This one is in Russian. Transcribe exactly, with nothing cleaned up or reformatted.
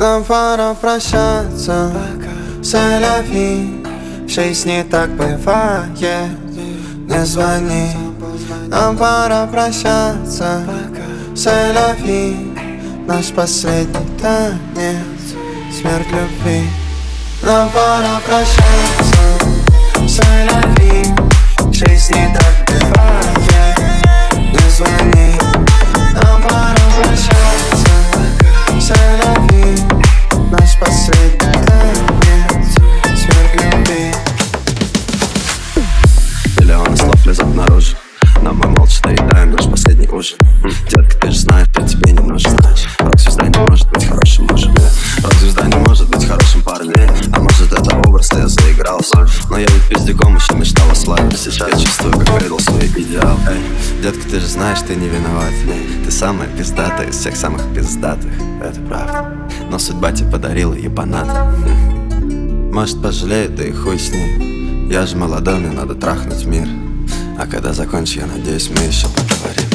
Нам пора прощаться, саляфи. В жизни так бывает. Не звони. Нам пора прощаться, саляфи. Наш последний танец, смерть любви. Нам пора прощаться, саляфи. В жизни так бывает. Не звони. Нам пора прощаться, саляфи. Наш последний танец, смерть любви. Миллионы слов лезут наружу. Но мы молча доедаем наш последний ужин. Детка, ты же знаешь, что тебе не нужен. Рок-звезда не может быть хорошим мужем. Рок-звезда не может быть хорошим парнем. А может, это образ, я заиграл соль. Но я ведь пиздюком еще мечтал о славе. Сейчас я чувствую, как предал свой идеал. Эй, детка, ты же знаешь, ты не виноват. Ты самая пиздатая из всех самых пиздатых. Это правда. Но судьба тебе подарила ебанат. Может, пожалеет, да и хуй с ней. Я же молодой, мне надо трахнуть мир. А когда закончу, я надеюсь, мы еще поговорим.